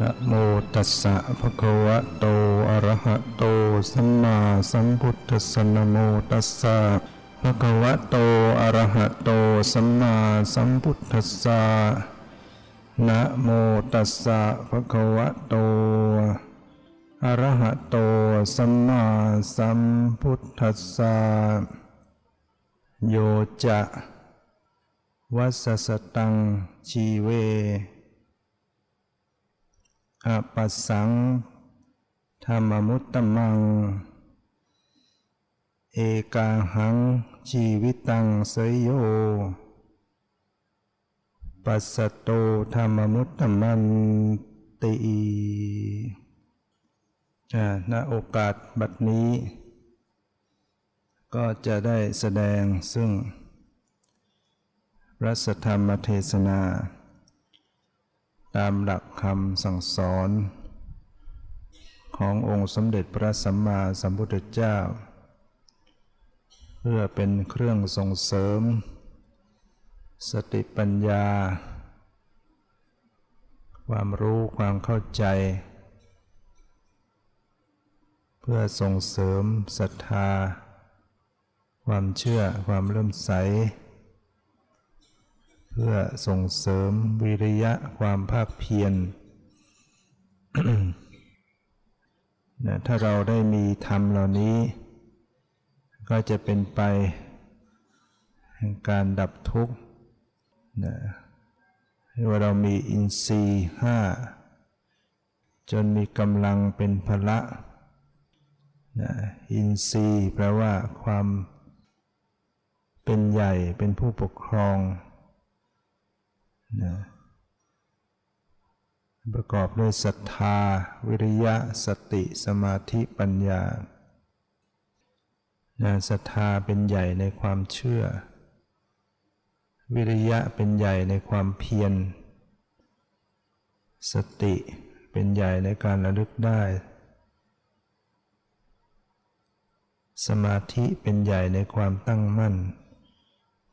นะโมตัสสะภะคะวะโตอะระหะโตสัมมาสัมพุทธัสสะนะโมตัสสะภะคะวะโตอะระหะโตสัมมาสัมพุทธัสสะนะโมตัสสะภะคะวะโตอะระหะโตสัมมาสัมพุทธัสสะโยจะวัสสตังชีเวอปัสสังธรรมมุตตมังเอกาหังชีวิตังสยโยปัสสโตธรรมมุตตมันติณโอกาสบัดนี้ก็จะได้แสดงซึ่งพระสัทธรรมเทศนาตามหลักคำสั่งสอนขององค์สมเด็จพระสัมมาสัมพุทธเจ้าเพื่อเป็นเครื่องส่งเสริมสติปัญญาความรู้ความเข้าใจเพื่อส่งเสริมศรัทธาความเชื่อความเลื่อมใสเพื่อส่งเสริมวิริยะความภาคเพียร ถ้าเราได้มีธรรมเหล่านี้ก็จะเป็นไปแห่งการดับทุกข์ให้ว่าเรามีอินทรีย์ห้าจนมีกำลังเป็นพละอินทรีย์แปลว่าความเป็นใหญ่เป็นผู้ปกครองประกอบด้วยศรัทธาวิริยะสติสมาธิปัญญาศรัทธาเป็นใหญ่ในความเชื่อวิริยะเป็นใหญ่ในความเพียรสติเป็นใหญ่ในการระลึกได้สมาธิเป็นใหญ่ในความตั้งมั่น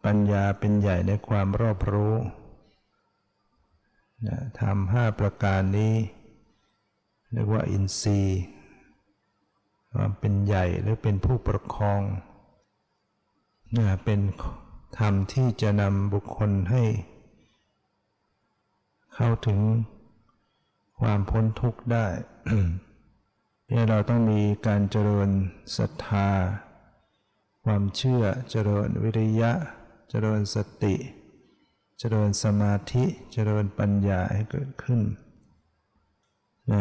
ปัญญาเป็นใหญ่ในความรอบรู้ธรรมห้าประการนี้เรียกว่าอินทรีย์ความเป็นใหญ่หรือเป็นผู้ประคองเป็นธรรมที่จะนำบุคคลให้เข้าถึงความพ้นทุกข์ได้ เราต้องมีการเจริญศรัทธาความเชื่อเจริญวิริยะเจริญสติเจริญสมาธิเจริญปัญญาให้เกิดขึ้น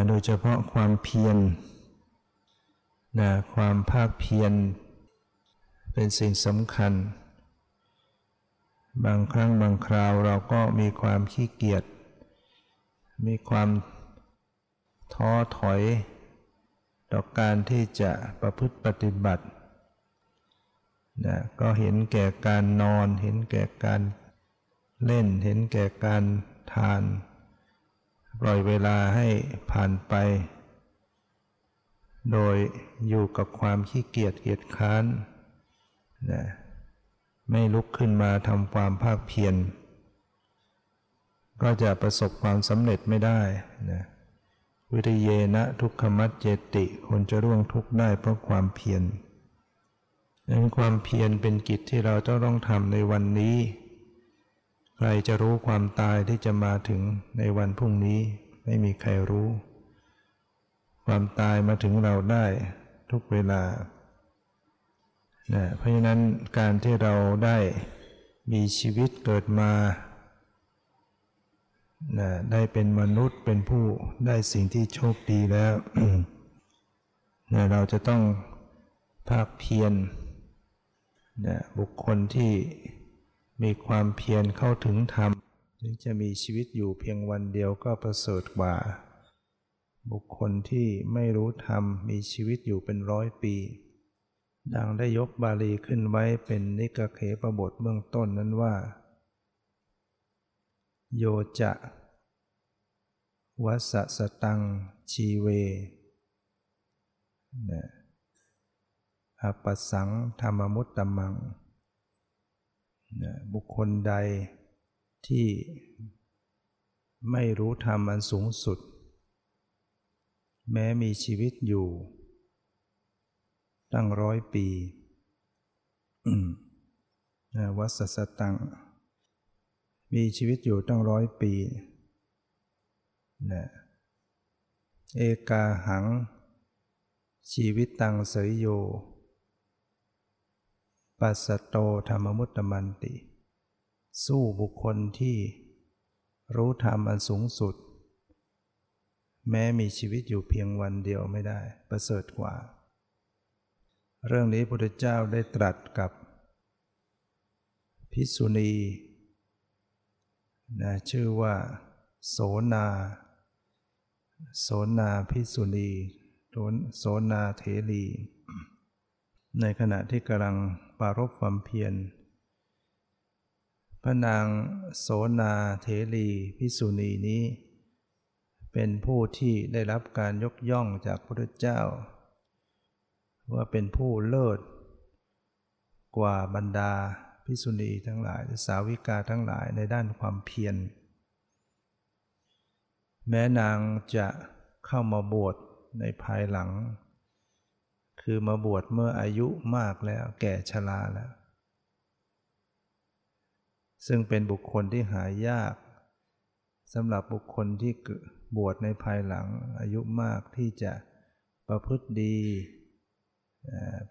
โดยเฉพาะความเพียรความภาคเพียรเป็นสิ่งสำคัญบางครั้งบางคราวเราก็มีความขี้เกียจมีความท้อถอยต่อการที่จะประพฤติปฏิบัติก็เห็นแก่การนอนเห็นแก่การเล่นเห็นแก่การทานปล่อยเวลาให้ผ่านไปโดยอยู่กับความขี้เกียจเกียจค้านไม่ลุกขึ้นมาทำความภาคเพียรก็จะประสบความสำเร็จไม่ได้วิริเยนะทุกขมัจเจติคนจะร่วงทุกข์ได้เพราะความเพียรดังนั้นความเพียรเป็นกิจที่เราจะต้องทำในวันนี้ใครจะรู้ความตายที่จะมาถึงในวันพรุ่งนี้ไม่มีใครรู้ความตายมาถึงเราได้ทุกเวลาเพราะฉะนั้นการที่เราได้มีชีวิตเกิดมาได้เป็นมนุษย์เป็นผู้ได้สิ่งที่โชคดีแล้ว เราจะต้องภาคเพียรบุคคลที่มีความเพียรเข้าถึงธรรมถึงจะมีชีวิตอยู่เพียงวันเดียวก็ประเสริฐกว่าบุคคลที่ไม่รู้ธรรมมีชีวิตอยู่เป็น100 ปีดังได้ยกบาลีขึ้นไว้เป็นนิกเขปบทเบื้องต้นนั้นว่าโยจะวัสสตังชีเวอปัสสังธรรมมุตตมังบุคคลใดที่ไม่รู้ธรรมอันสูงสุด แม้มีชีวิตอยู่ตั้ง100 ปีวัสสตังมีชีวิตอยู่ตั้ง100 ปีนะเอกาหังชีวิตตังเสยโยปัสสโตธรรมมุตตมันติสู้บุคคลที่รู้ธรรมอันสูงสุดแม้มีชีวิตอยู่เพียงวันเดียวไม่ได้ประเสริฐกว่าเรื่องนี้พระพุทธเจ้าได้ตรัสกับภิกษุณีชื่อว่าโสนาภิกษุณีโสนาเถรีในขณะที่กำลังปรารภความเพียรพระนางโสนาเถรีภิกษุณีนี้เป็นผู้ที่ได้รับการยกย่องจากพระพุทธเจ้าว่าเป็นผู้เลิศกว่าบรรดาภิกษุณีทั้งหลายสาวิกาทั้งหลายในด้านความเพียรแม้นางจะเข้ามาบวชในภายหลังคือมาบวชเมื่ออายุมากแล้วแก่ชราแล้วซึ่งเป็นบุคคลที่หายากสำหรับบุคคลที่บวชในภายหลังอายุมากที่จะประพฤติดี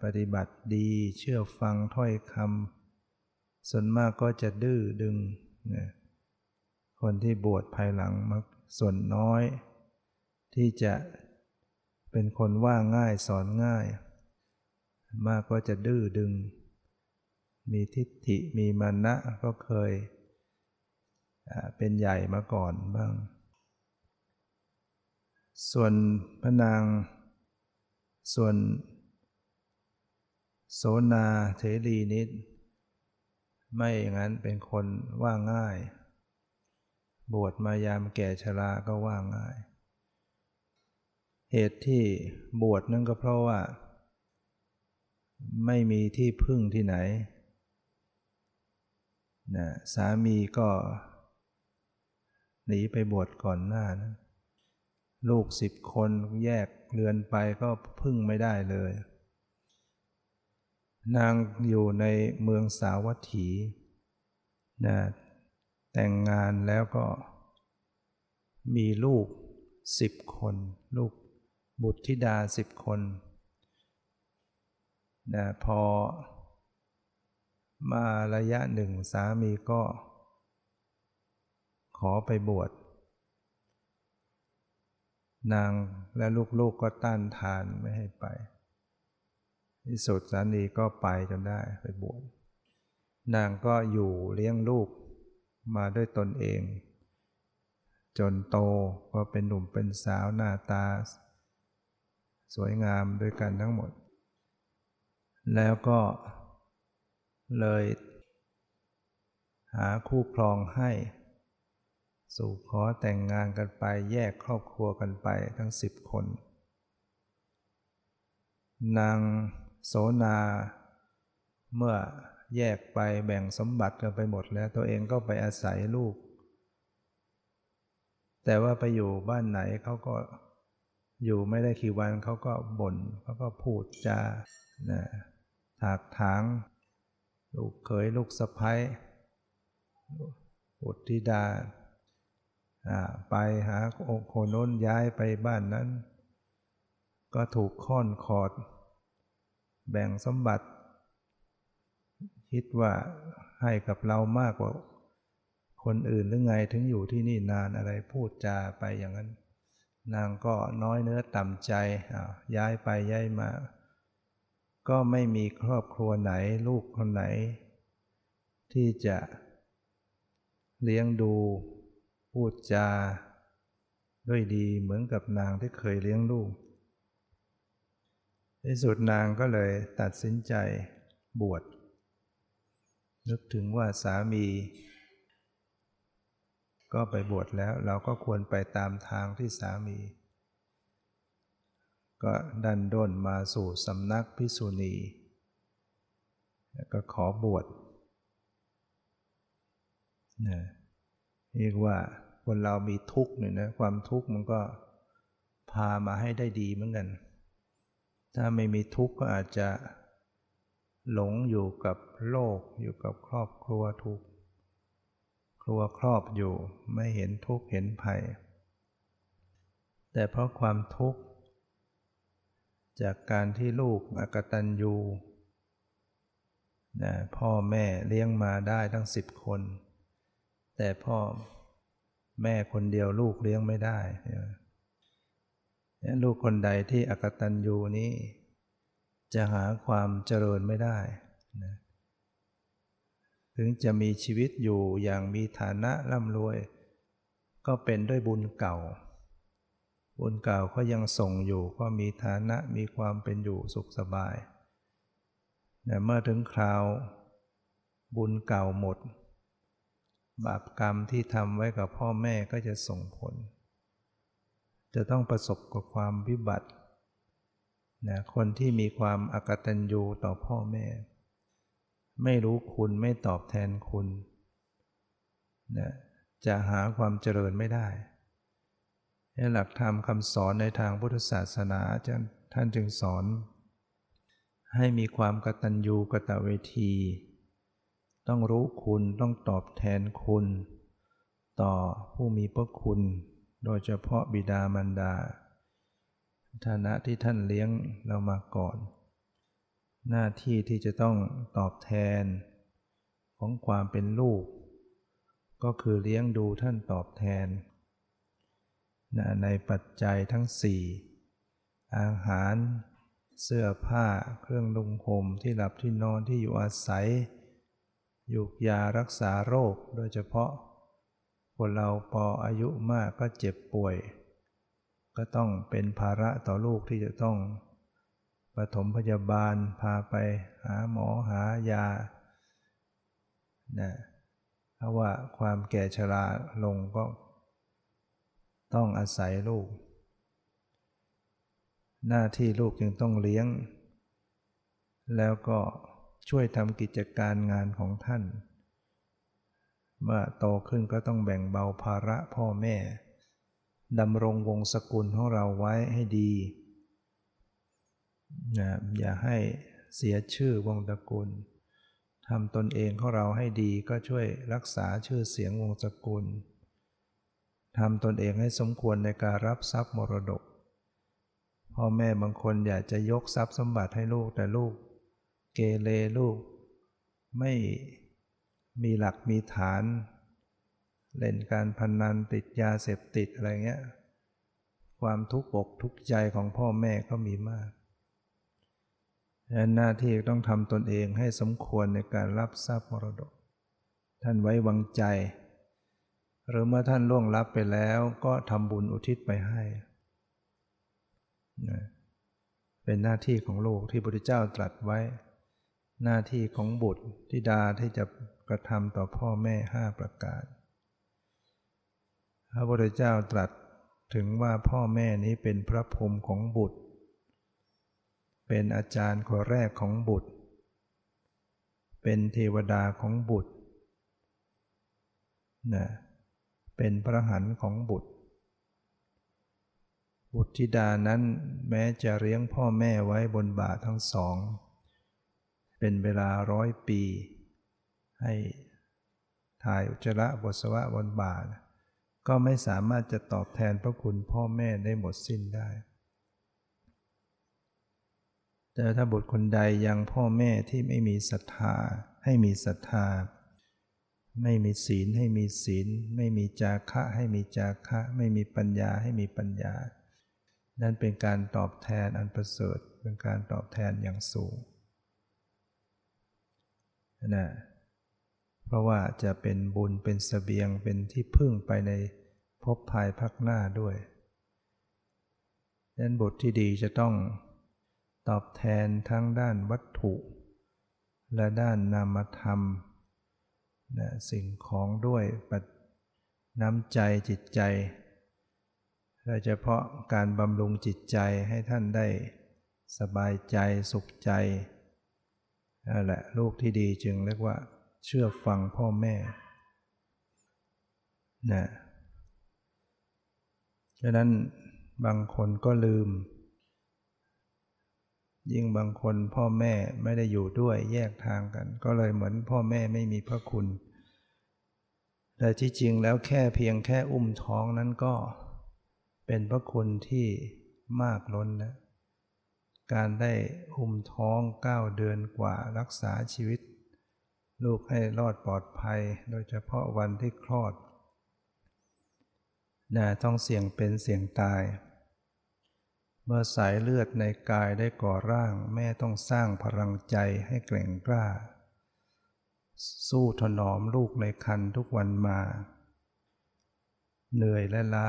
ปฏิบัติดีเชื่อฟังถ้อยคำส่วนมากก็จะดื้อดึงคนที่บวชภายหลังมักส่วนน้อยที่จะเป็นคนว่าง่ายสอนง่ายมากก็จะดื้อดึงมีทิฏฐิมีมานะก็เคยเป็นใหญ่มาก่อนบ้างส่วนโสนาเถรีนิดไม่อย่างนั้นเป็นคนว่าง่ายบวชมายามแก่ชราก็ว่าง่ายเหตุที่บวชนั่นก็เพราะว่าไม่มีที่พึ่งที่ไหนนะสามีก็หนีไปบวชก่อนหน้านะลูก10 คนแยกเรือนไปก็พึ่งไม่ได้เลยนางอยู่ในเมืองสาวัตถีนะแต่งงานแล้วก็มีลูก10 คนลูกบุตรธิดา10 คนนะพอมาระยะหนึ่งสามีก็ขอไปบวชนางและลูกๆ ก็ต้านทานไม่ให้ไปที่สุดสามีก็ไปจนได้ไปบวชนางก็อยู่เลี้ยงลูกมาด้วยตนเองจนโตก็เป็นหนุ่มเป็นสาวหน้าตาสวยงามด้วยกันทั้งหมดแล้วก็เลยหาคู่ครองให้สู่ขอแต่งงานกันไปแยกครอบครัวกันไปทั้ง10 คนนางโสนาเมื่อแยกไปแบ่งสมบัติกันไปหมดแล้วตัวเองก็ไปอาศัยลูกแต่ว่าไปอยู่บ้านไหนเขาก็อยู่ไม่ได้กี่วันเขาก็บ่นเขาก็พูดจาถากถางลูกเขยลูกสะใภ้บุตรธิดาไปหาโคนโน้นย้ายไปบ้านนั้นก็ถูกค่อนขอดแบ่งสมบัติคิดว่าให้กับเรามากกว่าคนอื่นหรือไงถึงอยู่ที่นี่นานอะไรพูดจาไปอย่างนั้นนางก็น้อยเนื้อต่ำใจย้ายไปย้ายมาก็ไม่มีครอบครัวไหนลูกคนไหนที่จะเลี้ยงดูพูดจาด้วยดีเหมือนกับนางที่เคยเลี้ยงลูกในสุดนางก็เลยตัดสินใจบวชนึกถึงว่าสามีก็ไปบวชแล้วเราก็ควรไปตามทางที่สามีก็ดันด้นมาสู่สำนักภิกษุณีแล้วก็ขอบวชเรียกว่าคนเรามีทุกข์เนี่ยนะความทุกข์มันก็ พามาให้ได้ดีเหมือนกันถ้าไม่มีทุกข์ก็อาจจะหลงอยู่กับโลกอยู่กับครอบครัวทุกข์ครัวครอบอยู่ไม่เห็นทุกข์เห็นภัยแต่เพราะความทุกข์จากการที่ลูกอกตัญญูนะพ่อแม่เลี้ยงมาได้ทั้ง10คนแต่พ่อแม่คนเดียวลูกเลี้ยงไม่ได้ลูกคนใดที่อกตัญญูนี้จะหาความเจริญไม่ได้นะถึงจะมีชีวิตอยู่อย่างมีฐานะร่ำรวยก็เป็นด้วยบุญเก่าบุญเก่าก็ยังส่งอยู่ก็มีฐานะมีความเป็นอยู่สุขสบายแต่เมื่อถึงคราวบุญเก่าหมดบาปกรรมที่ทำไว้กับพ่อแม่ก็จะส่งผลจะต้องประสบกับความวิบัตินะคนที่มีความอกตัญญูต่อพ่อแม่ไม่รู้คุณไม่ตอบแทนคุณนะจะหาความเจริญไม่ได้หลักธรรมคำสอนในทางพุทธศาสนาท่านจึงสอนให้มีความกตัญญูกตเวทีต้องรู้คุณต้องตอบแทนคุณต่อผู้มีพระคุณโดยเฉพาะบิดามารดาฐานะที่ท่านเลี้ยงเรามาก่อนหน้าที่ที่จะต้องตอบแทนของความเป็นลูกก็คือเลี้ยงดูท่านตอบแทนในปัจจัยทั้ง4อาหารเสื้อผ้าเครื่องนุ่งห่มที่หลับที่นอนที่อยู่อาศัยยูกยารักษาโรคโดยเฉพาะคนเราพออายุมากก็เจ็บป่วยก็ต้องเป็นภาระต่อลูกที่จะต้องปฐมพยาบาลพาไปหาหมอหายานะเพราะว่าความแก่ชราลงก็ต้องอาศัยลูกหน้าที่ลูกจึงต้องเลี้ยงแล้วก็ช่วยทำกิจการงานของท่านเมื่อโตขึ้นก็ต้องแบ่งเบาภาระพ่อแม่ดำรงวงศ์สกุลของเราไว้ให้ดีนะอย่าให้เสียชื่อวงศ์ตระกูลทำตนเองของเราให้ดีก็ช่วยรักษาชื่อเสียงวงศ์สกุลทำตนเองให้สมควรในการรับทรัพย์มรดกพ่อแม่บางคนอยากจะยกทรัพย์สมบัติให้ลูกแต่ลูกเกเรลูกไม่มีหลักมีฐานเล่นการพนันติดยาเสพติดอะไรเงี้ยความทุกข์อกทุกข์ใจของพ่อแม่ก็มีมากดังนั้นหน้าที่ต้องทำตนเองให้สมควรในการรับทรัพย์มรดกท่านไว้วางใจหรือเมื่อท่านล่วงลับไปแล้วก็ทำบุญอุทิศไปให้นะเป็นหน้าที่ของลูกที่พระพุทธเจ้าตรัสไว้หน้าที่ของบุตรธิดาที่จะกระทำต่อพ่อแม่5ประการพระพุทธเจ้าตรัสถึงว่าพ่อแม่นี้เป็นพระพรหมของบุตรเป็นอาจารย์คนแรกของบุตรเป็นเทวดาของบุตรนะเป็นพระหันของบุตรบุตรธิดานั้นแม้จะเลี้ยงพ่อแม่ไว้บนบ่าทั้งสองเป็นเวลา100 ปีให้ถ่ายอุจจาระปัสสาวะบนบ่าก็ไม่สามารถจะตอบแทนพระคุณพ่อแม่ได้หมดสิ้นได้แต่ถ้าบุตรคนใดยังพ่อแม่ที่ไม่มีศรัทธาให้มีศรัทธาไม่มีศีลให้มีศีลไม่มีจาคะให้มีจาคะไม่มีปัญญาให้มีปัญญานั่นเป็นการตอบแทนอันประเสริฐเป็นการตอบแทนอย่างสูงนะเพราะว่าจะเป็นบุญเป็นเสบียงเป็นที่พึ่งไปในภพภายภาคหน้าด้วยดังนั้นบทที่ดีจะต้องตอบแทนทั้งด้านวัตถุและด้านนามธรรมนะสิ่งของด้วยน้ำใจจิตใจโดยเฉพาะการบำรุงจิตใจให้ท่านได้สบายใจสุขใจนั่นแหละลูกที่ดีจึงเรียกว่าเชื่อฟังพ่อแม่นะฉะนั้น บางคนก็ลืมยิ่งบางคนพ่อแม่ไม่ได้อยู่ด้วยแยกทางกันก็เลยเหมือนพ่อแม่ไม่มีพระคุณแต่ที่จริงแล้วแค่เพียงแค่อุ้มท้องนั้นก็เป็นพระคุณที่มากล้นแล้วการได้อุ้มท้อง9 เดือนกว่ารักษาชีวิตลูกให้รอดปลอดภัยโดยเฉพาะวันที่คลอดต้องเสี่ยงเป็นเสี่ยงตายเมื่อสายเลือดในกายได้ก่อร่างแม่ต้องสร้างพลังใจให้แกร่งกล้าสู้ถนอมลูกในครรภ์ทุกวันมาเหนื่อยและล้า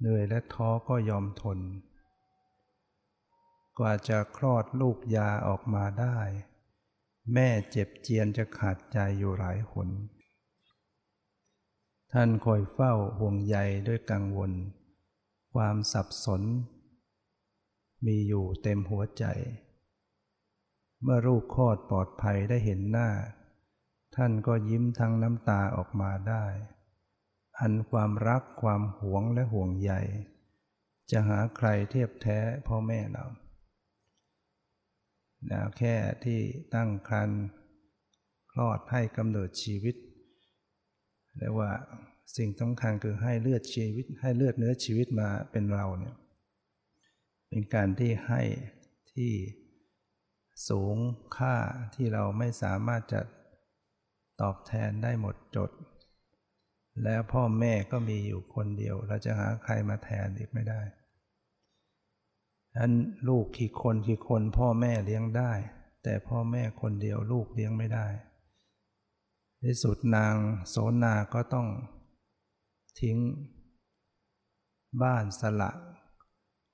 เหนื่อยและท้อก็ยอมทนกว่าจะคลอดลูกยาออกมาได้แม่เจ็บเจียนจะขาดใจอยู่หลายหนท่านคอยเฝ้าห่วงใยด้วยกังวลความสับสนมีอยู่เต็มหัวใจเมื่อลูกคลอดปลอดภัยได้เห็นหน้าท่านก็ยิ้มทั้งน้ำตาออกมาได้อันความรักความหวงและห่วงใยจะหาใครเทียบแท้พ่อแม่เราแค่ที่ตั้งครรภ์คลอดให้กำเนิดชีวิตเรียกว่าสิ่งสำคัญคือให้เลือดชีวิตให้เลือดเนื้อชีวิตมาเป็นเราเนี่ยเป็นการที่ให้ที่สูงค่าที่เราไม่สามารถจะตอบแทนได้หมดจดแล้วพ่อแม่ก็มีอยู่คนเดียวเราจะหาใครมาแทนอีกไม่ได้นั้นลูกกี่คนพ่อแม่เลี้ยงได้แต่พ่อแม่คนเดียวลูกเลี้ยงไม่ได้ในสุดนางโสนาก็ต้องทิ้งบ้านสละ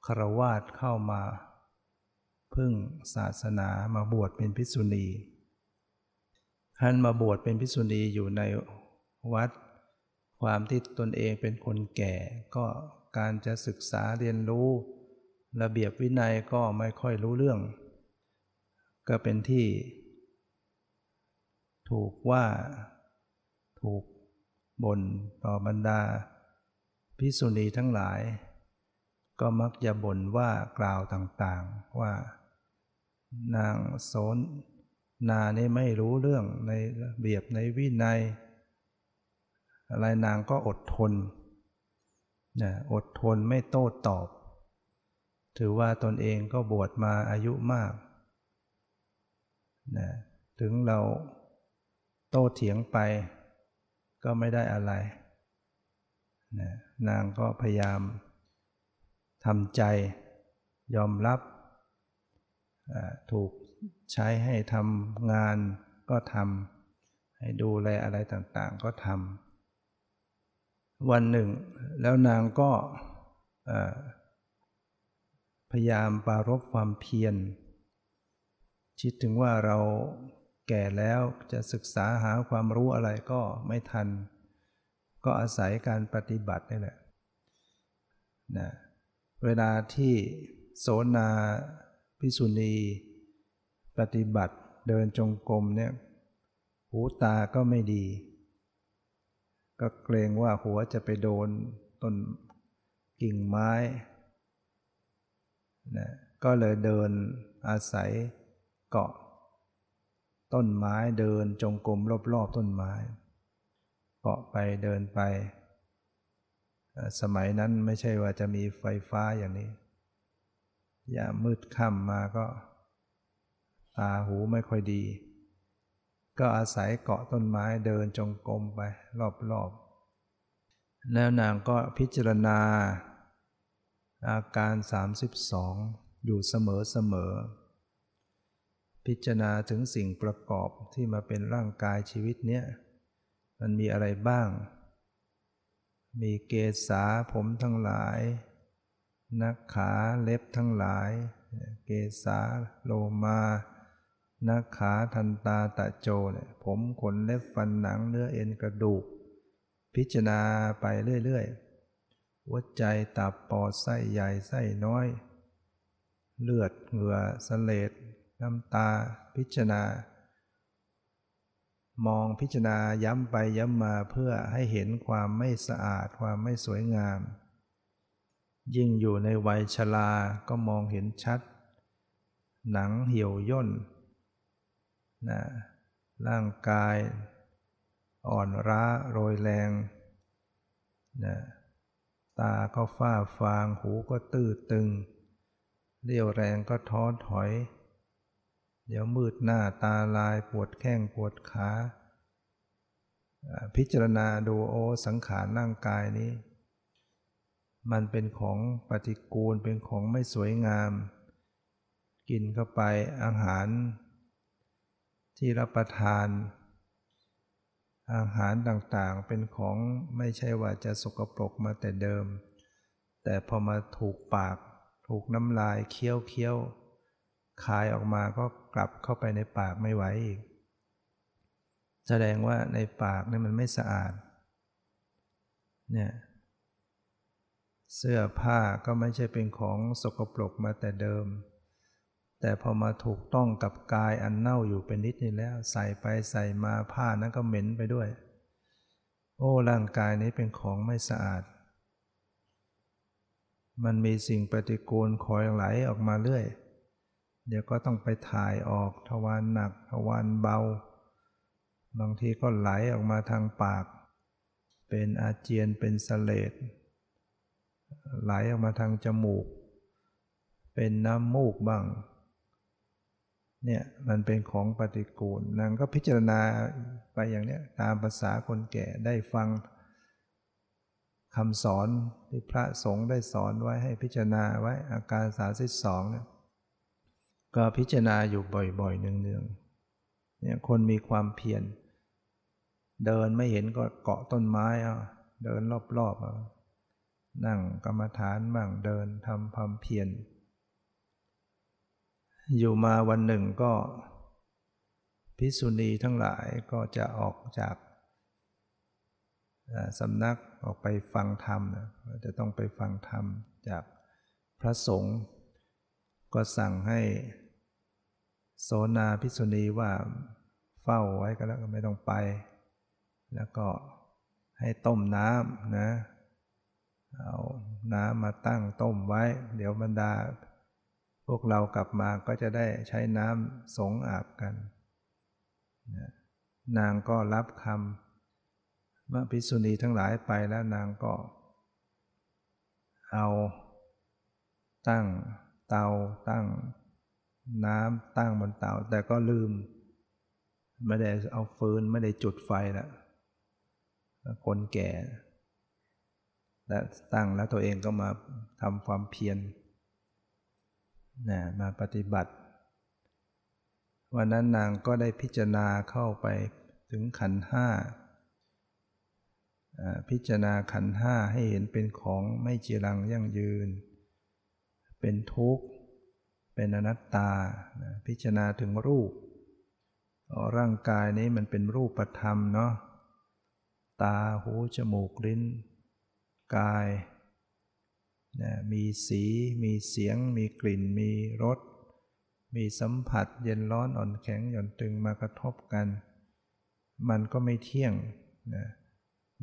ฆราวาสเข้ามาพึ่งศาสนามาบวชเป็นภิกษุณีท่านมาบวชเป็นภิกษุณีอยู่ในวัดความที่ตนเองเป็นคนแก่ก็การจะศึกษาเรียนรู้ระเบียบวินัยก็ไม่ค่อยรู้เรื่องก็เป็นที่ถูกว่าถูกบ่นต่อบรรดาภิกษุณีทั้งหลายก็มักจะบ่นว่ากล่าวต่างๆว่านางโสนานี่ไม่รู้เรื่องในระเบียบในวินัยอะไรนางก็อดทนไม่โต้ตอบถือว่าตนเองก็บวชมาอายุมากถึงเราโต้เถียงไปก็ไม่ได้อะไรนางก็พยายามทำใจยอมรับถูกใช้ให้ทำงานก็ทำให้ดูแลอะไรต่างๆก็ทำวันหนึ่งแล้วนางก็พยายามปรารภความเพียรคิดถึงว่าเราแก่แล้วจะศึกษาหาความรู้อะไรก็ไม่ทันก็อาศัยการปฏิบัตินี่แหละเวลาที่โสนาภิกษุณีปฏิบัติเดินจงกรมเนี่ยหูตาก็ไม่ดีก็เกรงว่าหัวจะไปโดนต้นกิ่งไม้ก็เลยเดินอาศัยเกาะต้นไม้เดินจงกรมรอบๆต้นไม้เกาะไปเดินไปสมัยนั้นไม่ใช่ว่าจะมีไฟฟ้าอย่างนี้ยามมืดค่ำมาก็ตาหูไม่ค่อยดีก็อาศัยเกาะต้นไม้เดินจงกรมไปรอบๆแล้วนางก็พิจารณาอาการ32อยู่เสมอๆพิจารณาถึงสิ่งประกอบที่มาเป็นร่างกายชีวิตเนี้ยมันมีอะไรบ้างมีเกศาผมทั้งหลายนักขาเล็บทั้งหลายเกศาโลมานักขาทันตาตะโจเนี่ยผมขนเล็บฟันหนังเนื้อเอ็นกระดูกพิจารณาไปเรื่อยๆหัวใจตับปอดไส้ใหญ่ไส้น้อยเลือดเหงื่อเสลดน้ำตาพิจารณามองพิจารณาย้ำไปย้ำมาเพื่อให้เห็นความไม่สะอาดความไม่สวยงาม ยิ่งอยู่ในวัยชราก็มองเห็นชัดหนังเหี่ยวย่นนะร่างกายอ่อนร้าโรยแรงนะตาก็ฝ้าฟางหูก็ตื้อตึงเรี่ยวแรงก็ท้อถอยเดี๋ยวมืดหน้าตาลายปวดแข้งปวดขาพิจารณาดูโอสังขารร่างกายนี้มันเป็นของปฏิกูลเป็นของไม่สวยงามกินเข้าไปอาหารที่รับประทานอาหารต่างๆเป็นของไม่ใช่ว่าจะสกปรกมาแต่เดิมแต่พอมาถูกปากถูกน้ำลายเคี้ยวๆคายออกมาก็กลับเข้าไปในปากไม่ไหวอีกแสดงว่าในปากนี่มันไม่สะอาดเนี่ยเสื้อผ้าก็ไม่ใช่เป็นของสกปรกมาแต่เดิมแต่พอมาถูกต้องกับกายอันเน่าอยู่เป็นนิดนี่แล้วใส่ไปใส่มาผ้านั้นก็เหม็นไปด้วยโอ้ร่างกายนี้เป็นของไม่สะอาดมันมีสิ่งปฏิกูลคอยไหลออกมาเรื่อยเดี๋ยวก็ต้องไปถ่ายออกทวารหนักทวารเบาบางทีก็ไหลออกมาทางปากเป็นอาเจียนเป็นเสลดไหลออกมาทางจมูกเป็นน้ำมูกบ้างเนี่ยมันเป็นของปฏิกูลนางก็พิจารณาไปอย่างเนี้ยตามภาษาคนแก่ได้ฟังคำสอนที่พระสงฆ์ได้สอนไว้ให้พิจารณาไว้อาการ32เนี่ยก็พิจารณาอยู่บ่อยๆเนืองๆเนี่ยคนมีความเพียรเดินไม่เห็นก็เกาะต้นไม้เอาเดินรอบๆเอานั่งกรรมฐานบ้างเดินทำความเพียรอยู่มาวันหนึ่งก็ภิกษุณีทั้งหลายก็จะออกจากสำนักออกไปฟังธรรมนะจะต้องไปฟังธรรมจากพระสงฆ์ก็สั่งให้โสนาภิกษุณีว่าเฝ้าไว้ก็แล้วก็ไม่ต้องไปแล้วก็ให้ต้มน้ำนะเอาน้ำมาตั้งต้มไว้เดี๋ยวบรรดาพวกเรากลับมาก็จะได้ใช้น้ำสงอาบกันนะนางก็รับคำเมื่อภิกษุณีทั้งหลายไปแล้วนางก็เอาตั้งเตาตั้งน้ำตั้งบนเตาแต่ก็ลืมไม่ได้เอาฟืนไม่ได้จุดไฟละคนแก่และตั้งแล้วตัวเองก็มาทำความเพียรมาปฏิบัติวันนั้นนางก็ได้พิจารณาเข้าไปถึงขันธ์ห้าพิจารณาขันธ์ห้าให้เห็นเป็นของไม่จีรังยั่งยืนเป็นทุกข์เป็นอนัตตาพิจารณาถึงรูปร่างกายนี้มันเป็นรูปธรรมเนาะตาหูจมูกลิ้นกายมีสีมีเสียงมีกลิ่นมีรสมีสัมผัสเย็นร้อนอ่อนแข็งหย่อนตึงมากระทบกันมันก็ไม่เที่ยงนะ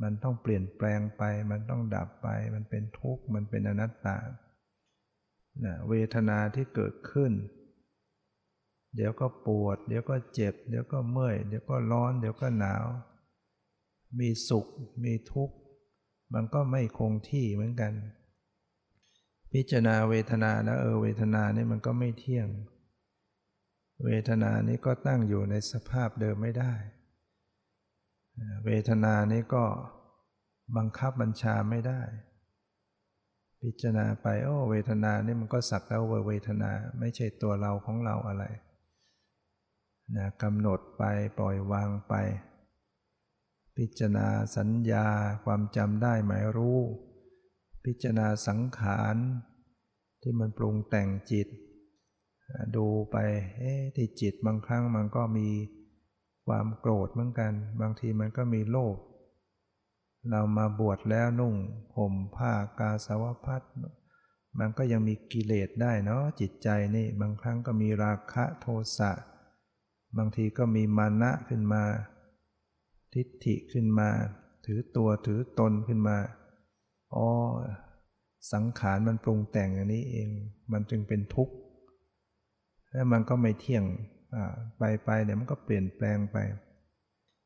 มันต้องเปลี่ยนแปลงไปมันต้องดับไปมันเป็นทุกข์มันเป็นอนัตตาเวทนาที่เกิดขึ้นเดี๋ยวก็ปวดเดี๋ยวก็เจ็บเดี๋ยวก็เมื่อยเดี๋ยวก็ร้อนเดี๋ยวก็หนาวมีสุขมีทุกข์มันก็ไม่คงที่เหมือนกันพิจารณาเวทนาแล้วเวทนานี่มันก็ไม่เที่ยงเวทนานี้ก็ตั้งอยู่ในสภาพเดิมไม่ได้เวทนานี้ก็บังคับบัญชาไม่ได้พิจารณาไปเวทนานี่มันก็สักแต่ว่าเวทนาไม่ใช่ตัวเราของเราอะไรนะกำหนดไปปล่อยวางไปพิจารณาสัญญาความจำได้หมายรู้พิจารณาสังขารที่มันปรุงแต่งจิตดูไปที่จิตบางครั้งมันก็มีความโกรธเหมือนกันบางทีมันก็มีโลภเรามาบวชแล้วนุ่งห่มผ้ากาสาวพัสต์มันก็ยังมีกิเลสได้เนาะจิตใจนี่บางครั้งก็มีราคะโทสะบางทีก็มีมานะขึ้นมาทิฏฐิขึ้นมาถือตัวถือตนขึ้นมา สังขารมันปรุงแต่งอย่างนี้เองมันจึงเป็นทุกข์และมันก็ไม่เที่ยงไปเดี๋ยวมันก็เปลี่ยนแปลงไป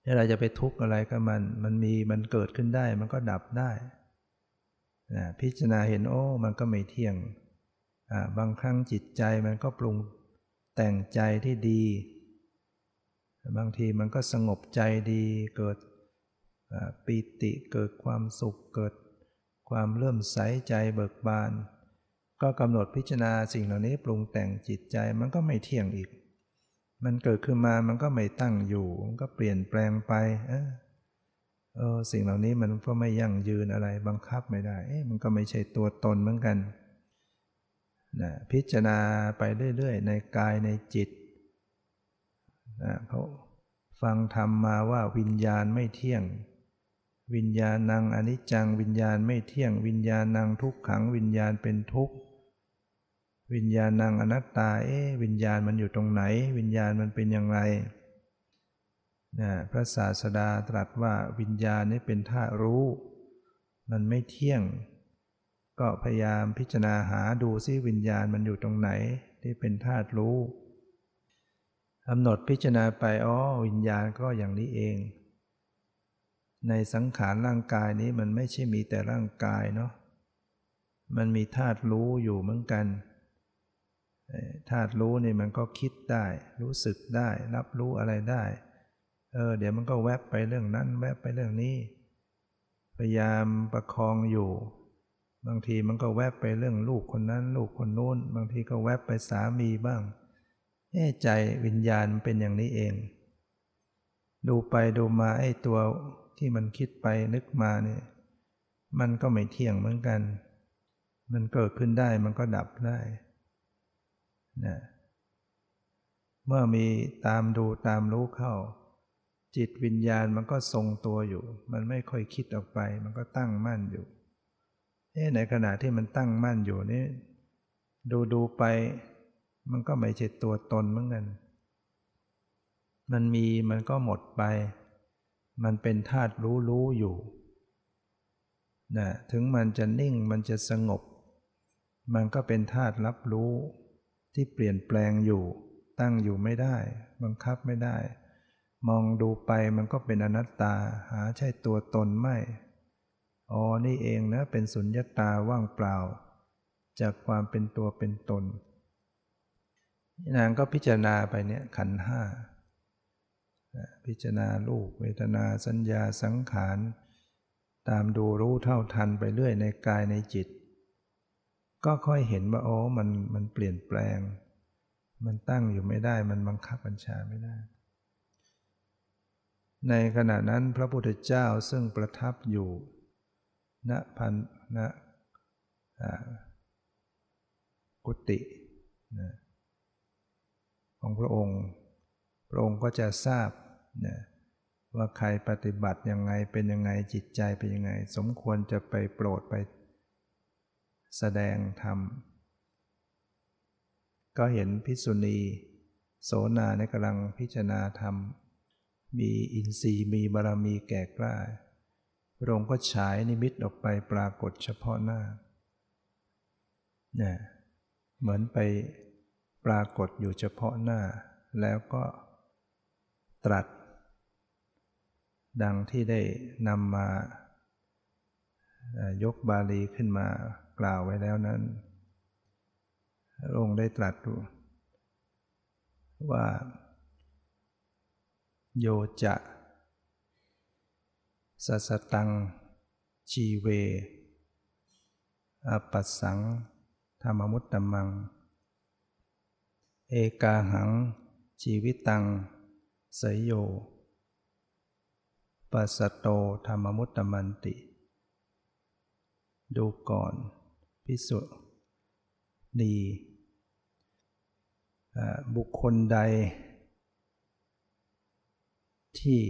แล้วเราจะไปทุกข์อะไรกับมันมีมันเกิดขึ้นได้มันก็ดับได้พิจารณาเห็นโอ้มันก็ไม่เที่ยงบางครั้งจิตใจมันก็ปรุงแต่งใจที่ดีบางทีมันก็สงบใจดีเกิดปิติเกิดความสุขเกิดความเลื่อมใสใจเบิกบานก็กำหนดพิจารณาสิ่งเหล่านี้ปรุงแต่งจิตใจมันก็ไม่เที่ยงอีกมันเกิดขึ้นมามันก็ไม่ตั้งอยู่มันก็เปลี่ยนแปลงไปสิ่งเหล่านี้มันก็ไม่ยั่งยืนอะไรบังคับไม่ได้มันก็ไม่ใช่ตัวตนเหมือนกันนะพิจารณาไปเรื่อยๆในกายในจิตนะเขาฟังธรรมมาว่าวิญญาณไม่เที่ยงวิญญาณังอนิจจังวิญญาณไม่เที่ยงวิญญาณังทุกขังวิญญาณเป็นทุกข์วิญญาณังอนัตตาวิญญาณมันอยู่ตรงไหนวิญญาณมันเป็นอย่างไรนะพระศาสดาตรัสว่าวิญญาณนี่เป็นธาตุรู้มันไม่เที่ยงก็พยายามพิจารณาหาดูซิวิญญาณมันอยู่ตรงไหนที่เป็นธาตุรู้กำหนดพิจารณาไปวิญญาณก็อย่างนี้เองในสังขารร่างกายนี้มันไม่ใช่มีแต่ร่างกายเนาะมันมีธาตุรู้อยู่เหมือนกันธาตุรู้นี่มันก็คิดได้รู้สึกได้รับรู้อะไรได้เดี๋ยวมันก็แวบไปเรื่องนั้นแวบไปเรื่องนี้พยายามประคองอยู่บางทีมันก็แวบไปเรื่องลูกคนนั้นลูกคนโน้นบางทีก็แวบไปสามีบ้างใจวิญญาณเป็นอย่างนี้เองดูไปดูมาตัวที่มันคิดไปนึกมาเนี่ยมันก็ไม่เที่ยงเหมือนกันมันเกิดขึ้นได้มันก็ดับได้นะเมื่อมีตามดูตามรู้เข้าจิตวิญญาณมันก็ทรงตัวอยู่มันไม่ค่อยคิดออกไปมันก็ตั้งมั่นอยู่ในขณะที่มันตั้งมั่นอยู่นี่ดูไปมันก็ไม่ใช่ตัวตนเหมือนกันมันมีมันก็หมดไปมันเป็นธาตุรู้อยู่นะถึงมันจะนิ่งมันจะสงบมันก็เป็นธาตุรับรู้ที่เปลี่ยนแปลงอยู่ตั้งอยู่ไม่ได้บังคับไม่ได้มองดูไปมันก็เป็นอนัตตาหาใช่ตัวตนไม่นี่เองนะเป็นสุญญตาว่างเปล่าจากความเป็นตัวเป็นตนนางก็พิจารณาไปเนี่ยขันธ์ห้าพิจารณารูปเวทนาสัญญาสังขารตามดูรู้เท่าทันไปเรื่อยในกายในจิตก็ค่อยเห็นว่ามันเปลี่ยนแปลงมันตั้งอยู่ไม่ได้มันบังคับบัญชาไม่ได้ในขณะนั้นพระพุทธเจ้าซึ่งประทับอยู่ณกุฏิของพระองค์ก็จะทราบนะว่าใครปฏิบัติยังไงเป็นยังไงจิตใจเป็นยังไงสมควรจะไปโปรดไปแสดงธรรมก็เห็นภิกษุณีโสณาในกำลังพิจารณาธรรมมีอินทรีย์มีบารมีแก่กล้าพระองค์ก็ฉายนิมิตออกไปปรากฏเฉพาะหน้าเหมือนไปปรากฏอยู่เฉพาะหน้าแล้วก็ตรัสดังที่ได้นำมายกบาลีขึ้นมากล่าวไว้แล้วนั้นพระองค์ได้ตรัสว่าโยจะสัสตังชีเวอปัสสังธรรมมุตตมังเอกาหังชีวิตังสยโยปัสสโตธรรมมุตตมันติดูก่อนภิกษุณีบุคคลใดที่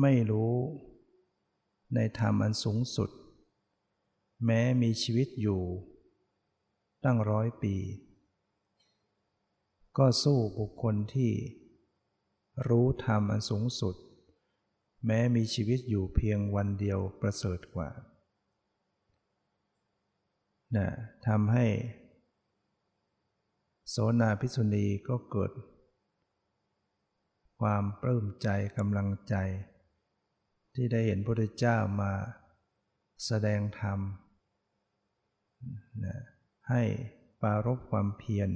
ไม่รู้ในธรรมอันสูงสุดแม้มีชีวิตอยู่ตั้ง100 ปีก็สู้บุคคลที่รู้ธรรมอันสูงสุดแม้มีชีวิตอยู่เพียงวันเดียวประเสริฐกว่า นะทำให้โสณภิกษุณีก็เกิดความปลื้มใจกำลังใจที่ได้เห็นพระพุทธเจ้ามาแสดงธรรมนะให้ปรารภความเพียร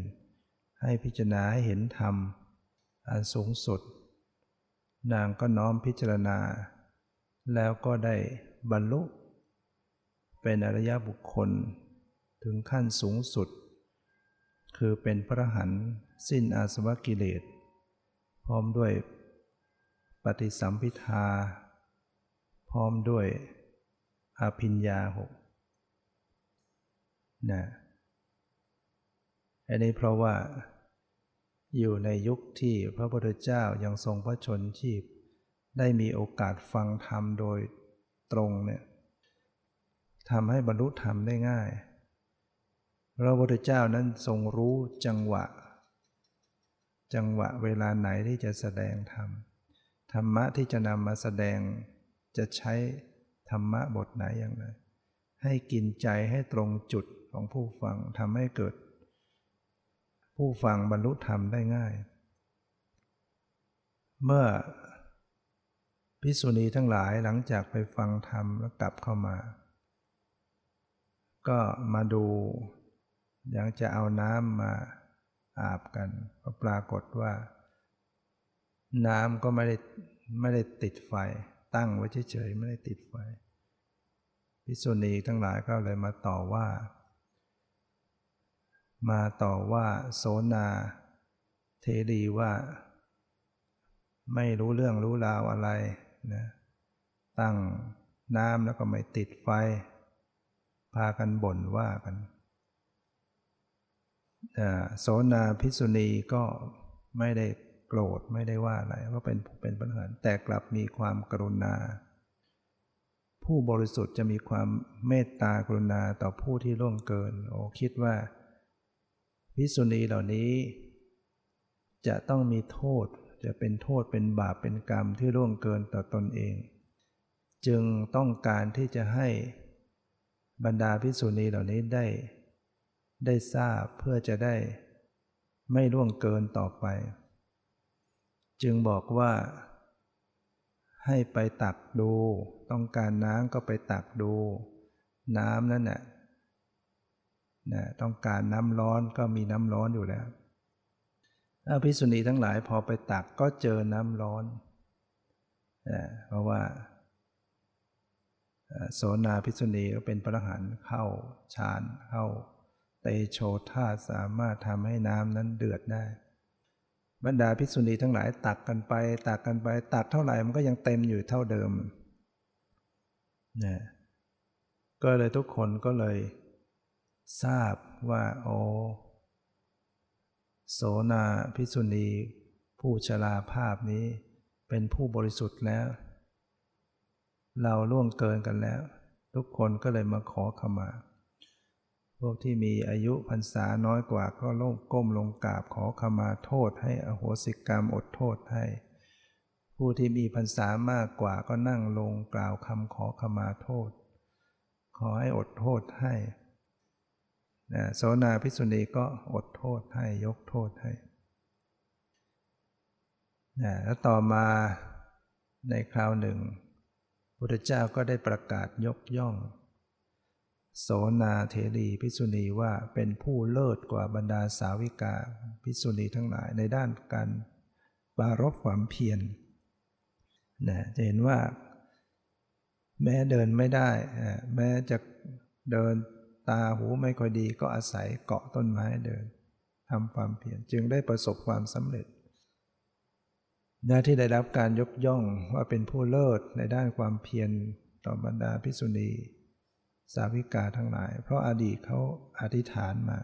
ให้พิจารณาให้เห็นธรรมอันสูงสุดนางก็น้อมพิจารณาแล้วก็ได้บรรลุเป็นอริยบุคคลถึงขั้นสูงสุดคือเป็นพระอรหันต์สิ้นอาสวะกิเลสพร้อมด้วยปฏิสัมภิทาพร้อมด้วยอภิญญาหกนะอันนี้เพราะว่าอยู่ในยุคที่พระพุทธเจ้ายังทรงพระชนชีพได้มีโอกาสฟังธรรมโดยตรงเนี่ยทำให้บรรลุธรรมได้ง่ายพระพุทธเจ้านั้นทรงรู้จังหวะเวลาไหนที่จะแสดงธรรมธรรมะที่จะนำมาแสดงจะใช้ธรรมะบทไหนอย่างไรให้กินใจให้ตรงจุดของผู้ฟังทำให้เกิดผู้ฟังบรรลุธรรมได้ง่ายเมื่อภิกษุณีทั้งหลายหลังจากไปฟังธรรมแล้วกลับเข้ามาก็มาดูยังจะเอาน้ำมาอาบกันก็ปรากฏว่าน้ำก็ไม่ได้ติดไฟตั้งไว้เฉยๆไม่ได้ติดไฟภิกษุณีทั้งหลายก็เลยมาต่อว่าโสณาเถรีว่าไม่รู้เรื่องรู้ราวอะไรนะตั้งน้ำแล้วก็ไม่ติดไฟพากันบ่นว่ากันโสณาภิกษุณีก็ไม่ได้โกรธไม่ได้ว่าอะไรว่าเป็นปัญหาแต่กลับมีความกรุณาผู้บริสุทธิ์จะมีความเมตตากรุณาต่อผู้ที่ล่วงเกินโอ้คิดว่าภิกษุณีเหล่านี้จะต้องมีโทษจะเป็นโทษเป็นบาปเป็นกรรมที่ล่วงเกินต่อตนเองจึงต้องการที่จะให้บรรดาภิกษุณีเหล่านี้ได้ทราบเพื่อจะได้ไม่ล่วงเกินต่อไปจึงบอกว่าให้ไปตักดูต้องการน้ำก็ไปตักดูน้ำนั่นน่ะต้องการน้ำร้อนก็มีน้ำร้อนอยู่แล้วภิกษุณีทั้งหลายพอไปตักก็เจอน้ำร้อนเพราะว่าโสณาภิกษุณีก็เป็นพระอรหันต์เข้าฌานเข้าเตโชธาสามารถทำให้น้ำนั้นเดือดได้บรรดาภิกษุณีทั้งหลายตักกันไปตักเท่าไหร่มันก็ยังเต็มอยู่เท่าเดิมก็เลยทุกคนก็เลยทราบว่าโอโสณาภิกษุณีผู้ชราภาพนี้เป็นผู้บริสุทธิ์แล้วเราล่วงเกินกันแล้วทุกคนก็เลยมาขอขมาพวกที่มีอายุพรรษาน้อยกว่าก็ก้มลงกราบขอขมาโทษให้อโหสิกรรมอดโทษให้ผู้ที่มีพรรษามากกว่าก็นั่งลงกล่าวคำขอขมาโทษขอให้อดโทษให้โสณาภิกษุณีก็อดโทษให้ยกโทษให้แล้วต่อมาในคราวหนึ่งพระพุทธเจ้าก็ได้ประกาศยกย่องโสณาเถรีภิกษุณีว่าเป็นผู้เลิศกว่าบรรดาสาวิกาภิกษุณีทั้งหลายในด้านการปรารภความเพียรจะเห็นว่าแม้เดินไม่ได้แม้จะเดินตาหูไม่ค่อยดีก็อาศัยเกาะต้นไม้เดินทำความเพียรจึงได้ประสบความสำเร็จที่ได้รับการยกย่องว่าเป็นผู้เลิศในด้านความเพียรต่อบรรดาภิกษุณีสาวิกาทั้งหลายเพราะอดีตเขาอธิษฐานมา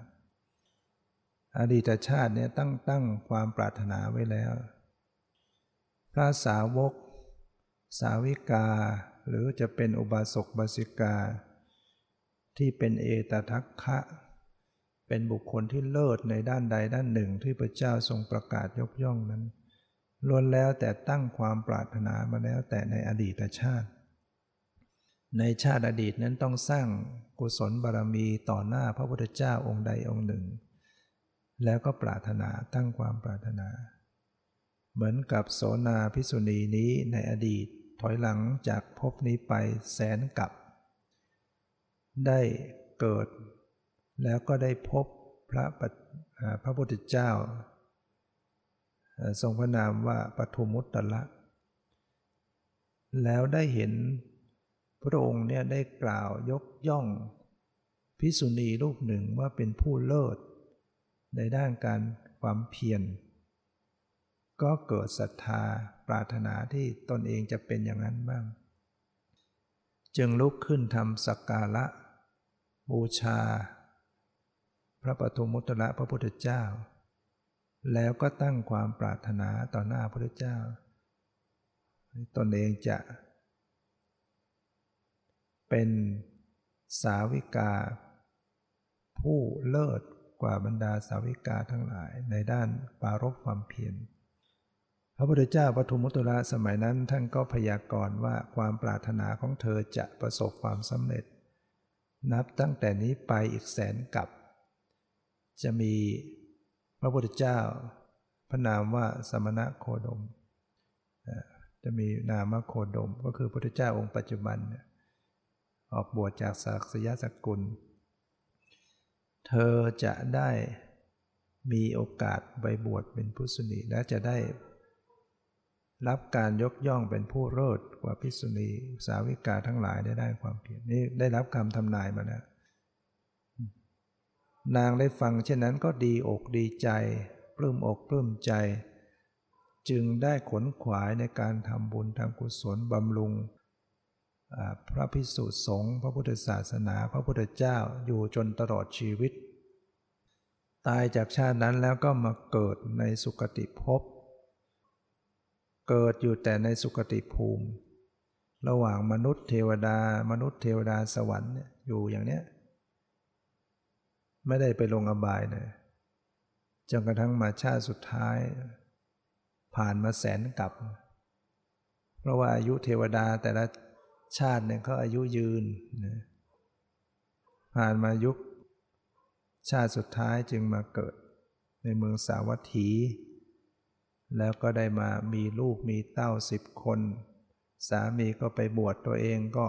อดีตชาติเนี่ยตั้งความปรารถนาไว้แล้วพระสาวกสาวิกาหรือจะเป็นอุบาสกอุบาสิกาที่เป็นเอตทัคคะเป็นบุคคลที่เลิศในด้านใดด้านหนึ่งที่พระเจ้าทรงประกาศยกย่องนั้นล้วนแล้วแต่ตั้งความปรารถนามาแล้วแต่ในอดีตชาติ ในชาติอดีตนั้นต้องสร้างกุศลบารมีต่อหน้าพระพุทธเจ้าองค์ใดองค์หนึ่งแล้วก็ปรารถนาตั้งความปรารถนาเหมือนกับโสนาภิกษุณีนี้ในอดีตถอยหลังจากภพนี้ไปแสนกลับได้เกิดแล้วก็ได้พบพระพุทธเจ้าทรงพระนามว่าปทุมุตตละแล้วได้เห็นพระองค์เนี่ยได้กล่าวยกย่องภิกษุณีรูปหนึ่งว่าเป็นผู้เลิศในด้านการความเพียรก็เกิดศรัทธาปรารถนาที่ตนเองจะเป็นอย่างนั้นบ้างจึงลุกขึ้นทำสักการะบูชาพระปทุมมุตตะพระพุทธเจ้าแล้วก็ตั้งความปรารถนาต่อหน้าพระพุทธเจ้าตนเองจะเป็นสาวิกาผู้เลิศกว่าบรรดาสาวิกาทั้งหลายในด้านปรารภความเพียรพระพุทธเจ้าปทุมมุตตะสมัยนั้นท่านก็พยากรณ์ว่าความปรารถนาของเธอจะประสบความสำเร็จนับตั้งแต่นี้ไปอีกแสนกับจะมีพระพุทธเจ้าพระนามว่าสมณะโคดมจะมีนามโคดมก็คือพระพุทธเจ้าองค์ปัจจุบันออกบวชจากศากยสกุลเธอจะได้มีโอกาสไปบวชเป็นภิกษุณีและจะได้รับการยกย่องเป็นผู้เลิศกว่าภิกษุณีสาวิกาทั้งหลายได้ความเพียรนี่ได้รับคำทำนายมานะนางได้ฟังเช่นนั้นก็ดีอกดีใจปลื้มอกปลื้มใจจึงได้ขนขวายในการทำบุญทำกุศลบำรุงพระภิกษุสงฆ์พระพุทธศาสนาพระพุทธเจ้าอยู่จนตลอดชีวิตตายจากชาตินั้นแล้วก็มาเกิดในสุคติภพเกิดอยู่แต่ในสุคติภูมิระหว่างมนุษย์เทวดาสวรรค์อยู่อย่างเนี้ยไม่ได้ไปลงอบายเลยจนกระทั่งมาชาติสุดท้ายผ่านมาแสนกลับเพราะว่าอายุเทวดาแต่ละชาติเนี่ยเขาอายุยืนผ่านมายุคชาติสุดท้ายจึงมาเกิดในเมืองสาวัตถีแล้วก็ได้มามีลูกมีเต้า10 คนสามีก็ไปบวชตัวเองก็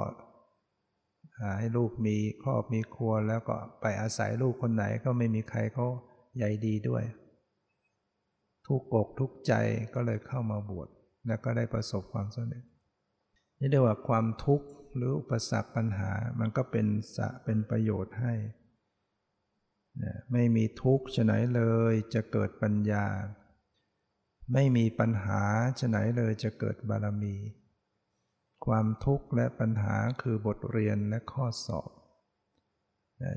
ให้ลูกมีครอบมีครัวแล้วก็ไปอาศัยลูกคนไหนก็ไม่มีใครเขาใยดีด้วยทุกอกทุกใจก็เลยเข้ามาบวชแล้วก็ได้ประสบความสำเร็จนี่เรียกว่าความทุกข์หรืออุปสรรคปัญหามันก็เป็นประโยชน์ให้ไม่มีทุกข์ฉะไหนเลยจะเกิดปัญญาไม่มีปัญหาฉะไหนเลยจะเกิดบารมีความทุกข์และปัญหาคือบทเรียนและข้อสอบ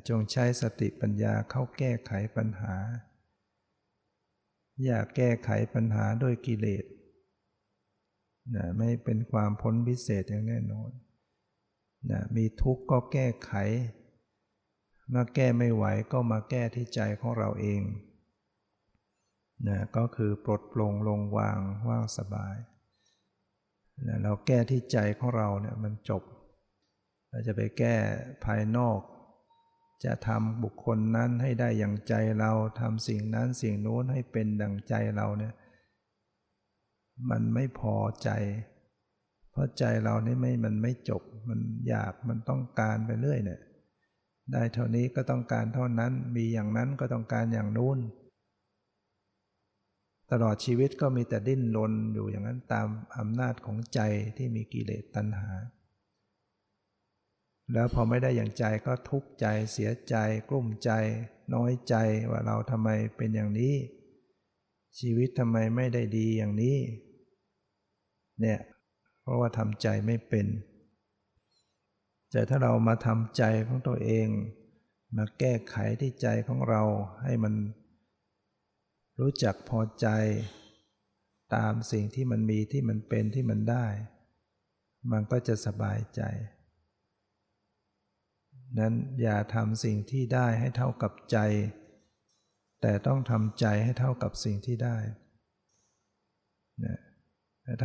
จงใช้สติปัญญาเข้าแก้ไขปัญหาอย่าแก้ไขปัญหาด้วยกิเลสไม่เป็นความพ้นวิเศษอย่างแน่นอนมีทุกข์ก็แก้ไขมาแก้ไม่ไหวก็มาแก้ที่ใจของเราเองก็คือปลดปลงลงวางว่างสบายเราแก้ที่ใจของเราเนี่ยมันจบเราจะไปแก้ภายนอกจะทำบุคคลนั้นให้ได้อย่างใจเราทำสิ่งนั้นสิ่งโน้นให้เป็นดั่งใจเราเนี่ยมันไม่พอใจเพราะใจเรานี่มันไม่จบมันอยากมันต้องการไปเรื่อยเนี่ยได้เท่านี้ก็ต้องการเท่านั้นมีอย่างนั้นก็ต้องการอย่างโน้นตลอดชีวิตก็มีแต่ดิ้นรนอยู่อย่างนั้นตามอำนาจของใจที่มีกิเลสตัณหาแล้วพอไม่ได้อย่างใจก็ทุกข์ใจเสียใจกลุ้มใจน้อยใจว่าเราทำไมเป็นอย่างนี้ชีวิตทำไมไม่ได้ดีอย่างนี้เนี่ยเพราะว่าทำใจไม่เป็นแต่ถ้าเรามาทำใจของตัวเองมาแก้ไขที่ใจของเราให้มันรู้จักพอใจตามสิ่งที่มันมีที่มันเป็นที่มันได้มันก็จะสบายใจนั้นอย่าทำสิ่งที่ได้ให้เท่ากับใจแต่ต้องทำใจให้เท่ากับสิ่งที่ได้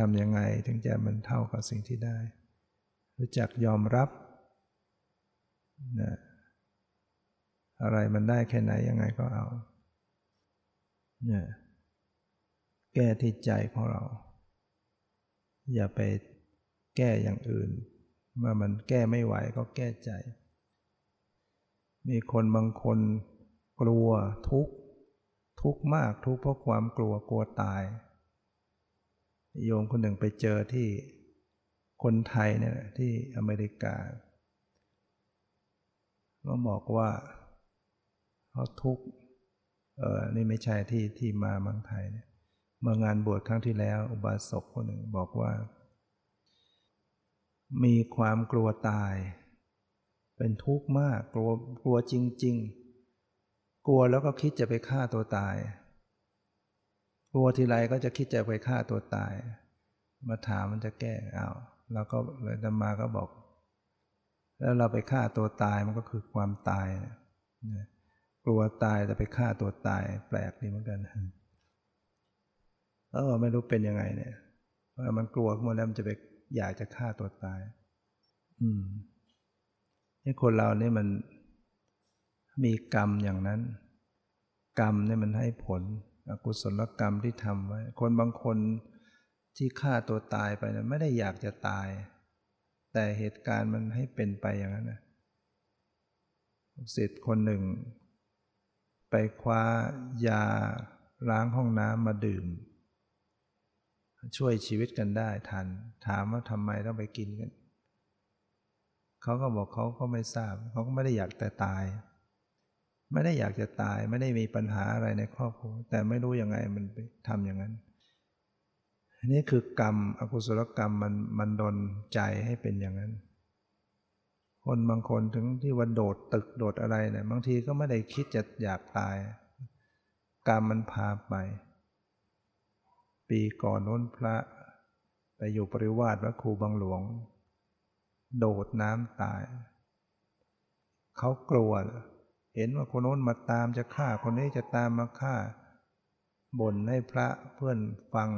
ทำยังไงถึงจะมันเท่ากับสิ่งที่ได้รู้จักยอมรับ อะไรมันได้แค่ไหนยังไงก็เอาแก้ที่ใจของเราอย่าไปแก้อย่างอื่นเมื่อมันแก้ไม่ไหวก็แก้ใจมีคนบางคนกลัวทุกข์มากทุกข์เพราะความกลัวตายโยมคนหนึ่งไปเจอที่คนไทยเนี่ยที่อเมริกาก็บอกว่าเขาทุกข์นี่ไม่ใช่ที่มาเมืองไทยเนี่ยมางานบวชครั้งที่แล้วอุบาสกคนหนึ่งบอกว่ามีความกลัวตายเป็นทุกข์มากกลัวจริงๆกลัวแล้วก็คิดจะไปฆ่าตัวตายกลัวทีไรก็จะคิดจะไปฆ่าตัวตายมาถามมันจะแก้เอาแล้วก็เลยธรรมาก็บอกแล้วเราไปฆ่าตัวตายมันก็คือความตายนะกลัวตายแต่ไปฆ่าตัวตายแปลกดีเหมือนกันแล้วไม่รู้เป็นยังไงเนี่ยเพราะมันกลัวหมดแล้วมันจะไปอยากจะฆ่าตัวตายนี่คนเราเนี่ยมันมีกรรมอย่างนั้นกรรมเนี่ยมันให้ผลอกุศลกรรมที่ทำไว้คนบางคนที่ฆ่าตัวตายไปนะไม่ได้อยากจะตายแต่เหตุการณ์มันให้เป็นไปอย่างนั้นนะศิษย์คนหนึ่งไปคว้ายาล้างห้องน้ำมาดื่มช่วยชีวิตกันได้ทันถามว่าทำไมต้องไปกินกันเขาก็บอกเขาก็ไม่ทราบเขาก็ไม่ได้อยากแต่ตายไม่ได้อยากจะตายไม่ได้มีปัญหาอะไรในครอบครัวแต่ไม่รู้ยังไงมันไปทำอย่างนั้นนี่คือกรรมอกุศลกรรมมันดลใจให้เป็นอย่างนั้นคนบางคนถึงที่ว่าโดดตึกโดดอะไรเนี่ยบางทีก็ไม่ได้คิดจะอยากตายกรรมมันพาไปปีก่อนโน้นพระไปอยู่ปริวาสวัดครูบางหลวงโดดน้ำตายเขากลัวเห็นว่าคนโน้นมาตามจะฆ่าคนนี้จะตามมาฆ่าบ่นให้พระเพื่อนฟัง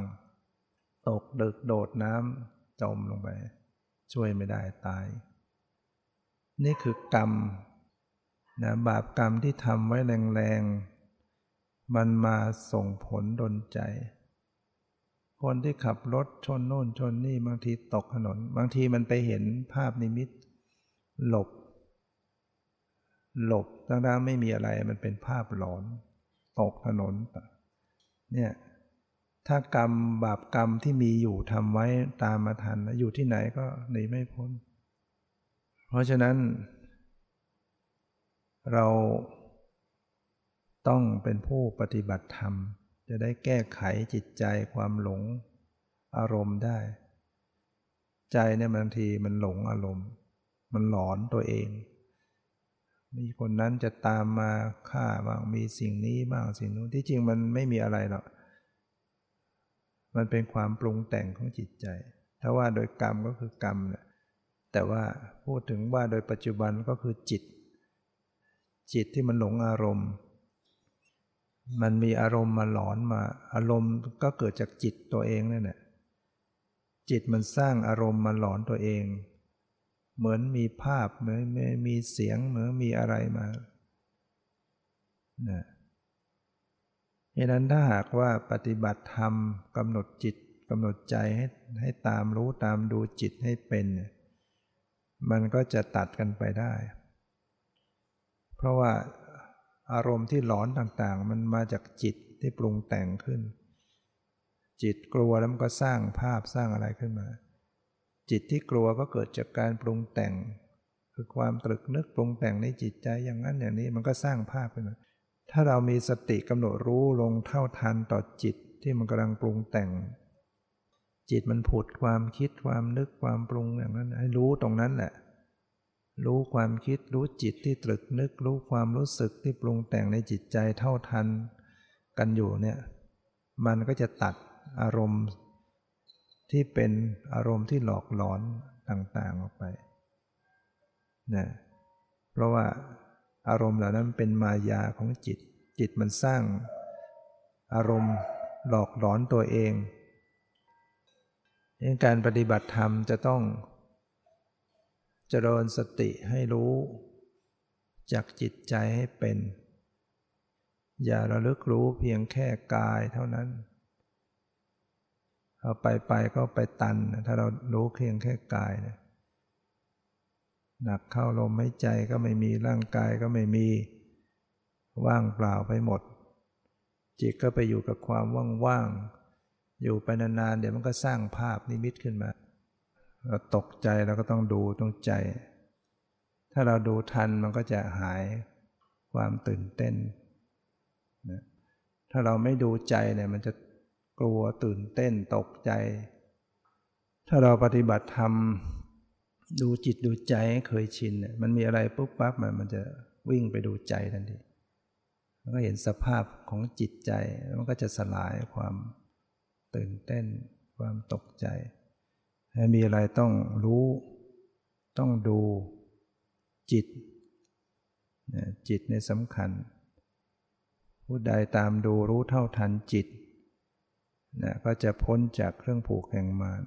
ตกดึกโดดน้ำจมลงไปช่วยไม่ได้ตายนี่คือกรรมนะบาปกรรมที่ทำไว้แรงๆมันมาส่งผลดลใจคนที่ขับรถชนโน่นชนนี่บางทีตกถนนบางทีมันไปเห็นภาพนิมิตหลบทั้งๆไม่มีอะไรมันเป็นภาพหลอนตกถนนเนี่ยถ้ากรรมบาปกรรมที่มีอยู่ทำไว้ตามมาทันอยู่ที่ไหนก็หนีไม่พ้นเพราะฉะนั้นเราต้องเป็นผู้ปฏิบัติธรรมจะได้แก้ไขจิตใจความหลงอารมณ์ได้ใจเนี่ยบางทีมันหลงอารมณ์มันหลอนตัวเองมีคนนั้นจะตามมาฆ่าบ้างมีสิ่งนี้บ้างสิ่งนู้นที่จริงมันไม่มีอะไรหรอกมันเป็นความปรุงแต่งของจิตใจถ้าว่าโดยกรรมก็คือกรรมแหละแต่ว่าพูดถึงว่าโดยปัจจุบันก็คือจิตที่มันหลงอารมณ์มันมีอารมณ์มาหลอนมาอารมณ์ก็เกิดจากจิตตัวเองนั่นแหละจิตมันสร้างอารมณ์มาหลอนตัวเองเหมือนมีภาพเหมือนมีเสียงเหมือนมีอะไรมานะดังนั้นถ้าหากว่าปฏิบัติธรรมกำหนดจิตกำหนดใจให้ตามรู้ตามดูจิตให้เป็นมันก็จะตัดกันไปได้เพราะว่าอารมณ์ที่หลอนต่างๆมันมาจากจิตที่ปรุงแต่งขึ้นจิตกลัวแล้วมันก็สร้างภาพสร้างอะไรขึ้นมาจิตที่กลัวก็เกิดจากการปรุงแต่งคือความตรึกนึกปรุงแต่งในจิตใจอย่างนั้นอย่างนี้มันก็สร้างภาพขึ้นมาถ้าเรามีสติกำหนดรู้ลงเท่าทันต่อจิตที่มันกำลังปรุงแต่งจิตมันผุดความคิดความนึกความปรุงอย่างนั้นให้รู้ตรงนั้นแหละรู้ความคิดรู้จิตที่ตรึกนึกรู้ความรู้สึกที่ปรุงแต่งในจิตใจเท่าทันกันอยู่เนี่ยมันก็จะตัดอารมณ์ที่เป็นอารมณ์ที่หลอกหลอนต่างๆออกไปนะเพราะว่าอารมณ์เหล่านั้นเป็นมายาของจิตจิตมันสร้างอารมณ์หลอกหลอนตัวเองในการปฏิบัติธรรมจะต้องเจริญสติให้รู้ จากจิตใจให้เป็นอย่าระลึกรู้เพียงแค่กายเท่านั้นเอาไปก็ไปตันถ้าเรารู้เพียงแค่กายนะหนักเข้าลมหายใจก็ไม่มีร่างกายก็ไม่มีว่างเปล่าไปหมดจิตก็ไปอยู่กับความว่างๆอยู่ไปนานๆเดี๋ยวมันก็สร้างภาพนิมิตขึ้นมาเราตกใจเราก็ต้องดูตรงใจถ้าเราดูทันมันก็จะหายความตื่นเต้นนะถ้าเราไม่ดูใจเนี่ยมันจะกลัวตื่นเต้นตกใจถ้าเราปฏิบัติธรรมดูจิตดูใจเคยชินเนี่ยมันมีอะไรปุ๊บปั๊บมันจะวิ่งไปดูใจทันทีมันก็เห็นสภาพของจิตใจมันก็จะสลายความตื่นเต้นความตกใจให้มีอะไรต้องรู้ต้องดูจิตจิตในสำคัญผู้ใดตามดูรู้เท่าทันจิตก็จะพ้นจากเครื่องผูกแห่งมาร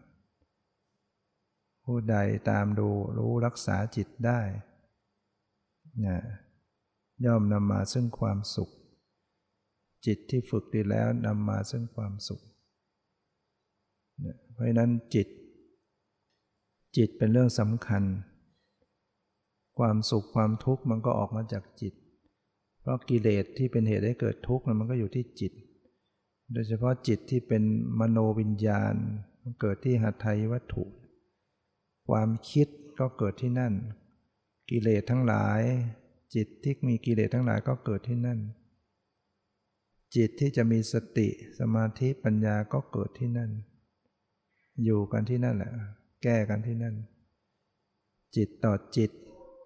ผู้ใดตามดูรู้รักษาจิตได้ย่อมนำมาซึ่งความสุขจิตที่ฝึกดีแล้วนำมาซึ่งความสุขเพราะนั้นจิตเป็นเรื่องสำคัญความสุขความทุกข์มันก็ออกมาจากจิตเพราะกิเลสที่เป็นเหตุให้เกิดทุกข์มันก็อยู่ที่จิตโดยเฉพาะจิตที่เป็นมโนวิญญาณมันเกิดที่หทัยวัตถุความคิดก็เกิดที่นั่นกิเลสทั้งหลายจิตที่มีกิเลสทั้งหลายก็เกิดที่นั่นจิตที่จะมีสติสมาธิปัญญาก็เกิดที่นั่นอยู่กันที่นั่นแหละแก้กันที่นั่นจิตต่อจิต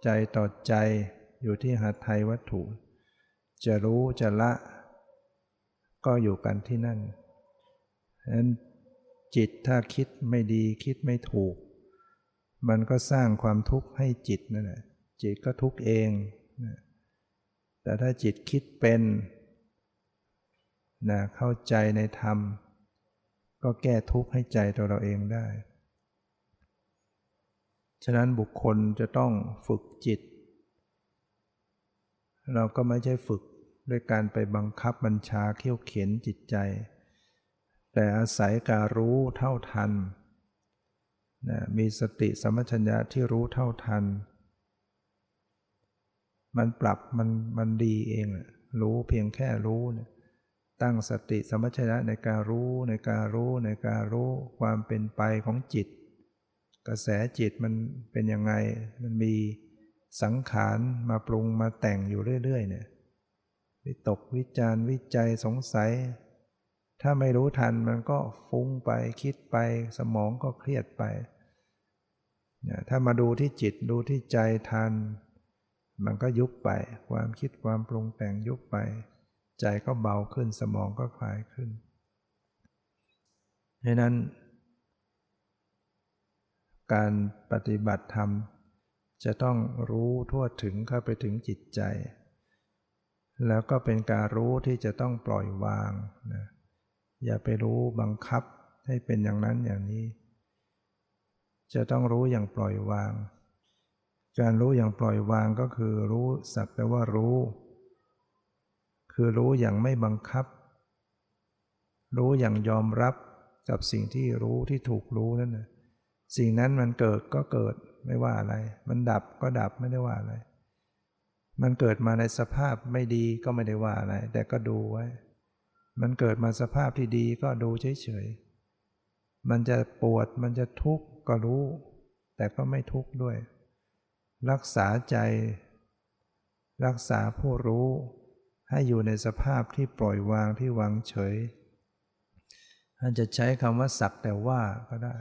ใจต่อใจอยู่ที่หทัยวัตถุจะรู้จะละก็อยู่กันที่นั่นฉะนั้นจิตถ้าคิดไม่ดีคิดไม่ถูกมันก็สร้างความทุกข์ให้จิตนั่นแหละจิตก็ทุกข์เองแต่ถ้าจิตคิดเป็นเข้าใจในธรรมก็แก้ทุกข์ให้ใจตัวเราเองได้ฉะนั้นบุคคลจะต้องฝึกจิตเราก็ไม่ใช่ฝึกด้วยการไปบังคับบัญชาเขี่ยวเข็นจิตใจแต่อาศัยการรู้เท่าทันมีสติสัมปชัญญะที่รู้เท่าทันมันปรับมันดีเองรู้เพียงแค่รู้ตั้งสติสัมปชัญญะในการรู้ความเป็นไปของจิตกระแสจิตมันเป็นยังไงมันมีสังขารมาปรุงมาแต่งอยู่เรื่อยๆเนี่ยวิตกวิจารวิจัยสงสัยถ้าไม่รู้ทันมันก็ฟุ้งไปคิดไปสมองก็เครียดไปถ้ามาดูที่จิตดูที่ใจทันมันก็ยุบไปความคิดความปรุงแต่งยุบไปใจก็เบาขึ้นสมองก็คลายขึ้นดังนั้นการปฏิบัติธรรมจะต้องรู้ทั่วถึงเข้าไปถึงจิตใจแล้วก็เป็นการรู้ที่จะต้องปล่อยวางนะอย่าไปรู้บังคับให้เป็นอย่างนั้นอย่างนี้จะต้องรู้อย่างปล่อยวางการรู้อย่างปล่อยวางก็คือรู้สักแต่ว่ารู้คือรู้อย่างไม่บังคับรู้อย่างยอมรับกับสิ่งที่รู้ที่ถูกรู้นั่นนะสิ่งนั้นมันเกิดก็เกิดไม่ว่าอะไรมันดับก็ดับไม่ได้ว่าอะไรมันเกิดมาในสภาพไม่ดีก็ไม่ได้ว่าอะไรแต่ก็ดูไว้มันเกิดมาสภาพที่ดีก็ดูเฉยๆมันจะปวดมันจะทุกข์ก็รู้แต่ก็ไม่ทุกข์ด้วยรักษาใจรักษาผู้รู้ให้อยู่ในสภาพที่ปล่อยวางที่วางเฉยท่านจะใช้คำว่าสักแต่ว่าก็ได้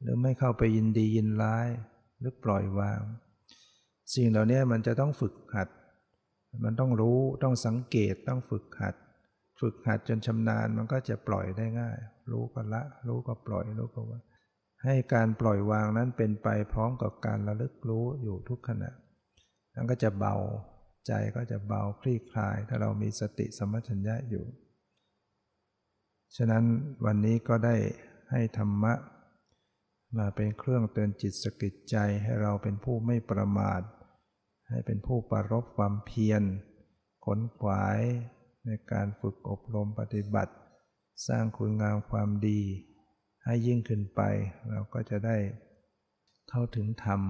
หรือไม่เข้าไปยินดียินร้ายหรือปล่อยวางสิ่งเหล่านี้มันจะต้องฝึกหัดมันต้องรู้ต้องสังเกตต้องฝึกหัดจนชำนาญมันก็จะปล่อยได้ง่ายรู้ก็ละรู้ก็ปล่อยรู้ก็ว่าให้การปล่อยวางนั้นเป็นไปพร้อมกับการระลึกรู้อยู่ทุกขณะนั้นก็จะเบาใจก็จะเบาคลี่คลายถ้าเรามีสติสัมปชัญญะอยู่ฉะนั้นวันนี้ก็ได้ให้ธรรมะมาเป็นเครื่องเตือนจิตสะกิดใจให้เราเป็นผู้ไม่ประมาท ให้เป็นผู้ประรบความเพียรขนขวายในการฝึกอบรมปฏิบัติสร้างคุณงามความดีให้ยิ่งขึ้นไปเราก็จะได้เข้าถึงธรรม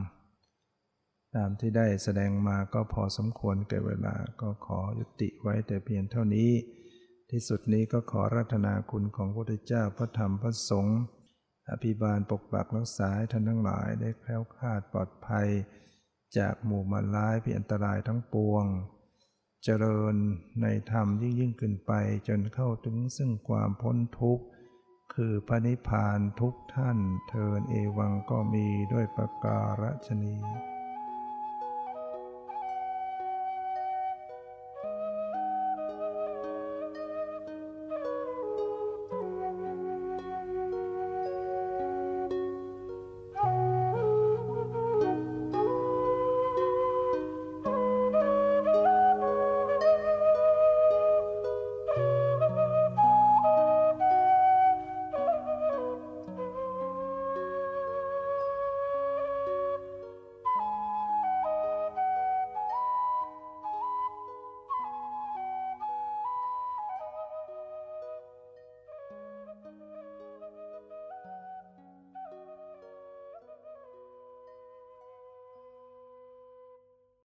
ตามที่ได้แสดงมาก็พอสมควรแก่เวลาก็ขอยุติไว้แต่เพียงเท่านี้ที่สุดนี้ก็ขออาราธนาคุณของพระพุทธเจ้าพระธรรมพระสงฆ์อภิบาลปกปักรักษาให้ท่านทั้งหลายได้แคล้วคลาดปลอดภัยจากหมู่มารร้ายภัยอันตรายทั้งปวงเจริญในธรรมยิ่งขึ้นไปจนเข้าถึงซึ่งความพ้นทุกข์คือพระนิพพานทุกท่านเทอญเอวังก็มีด้วยประการฉะนี้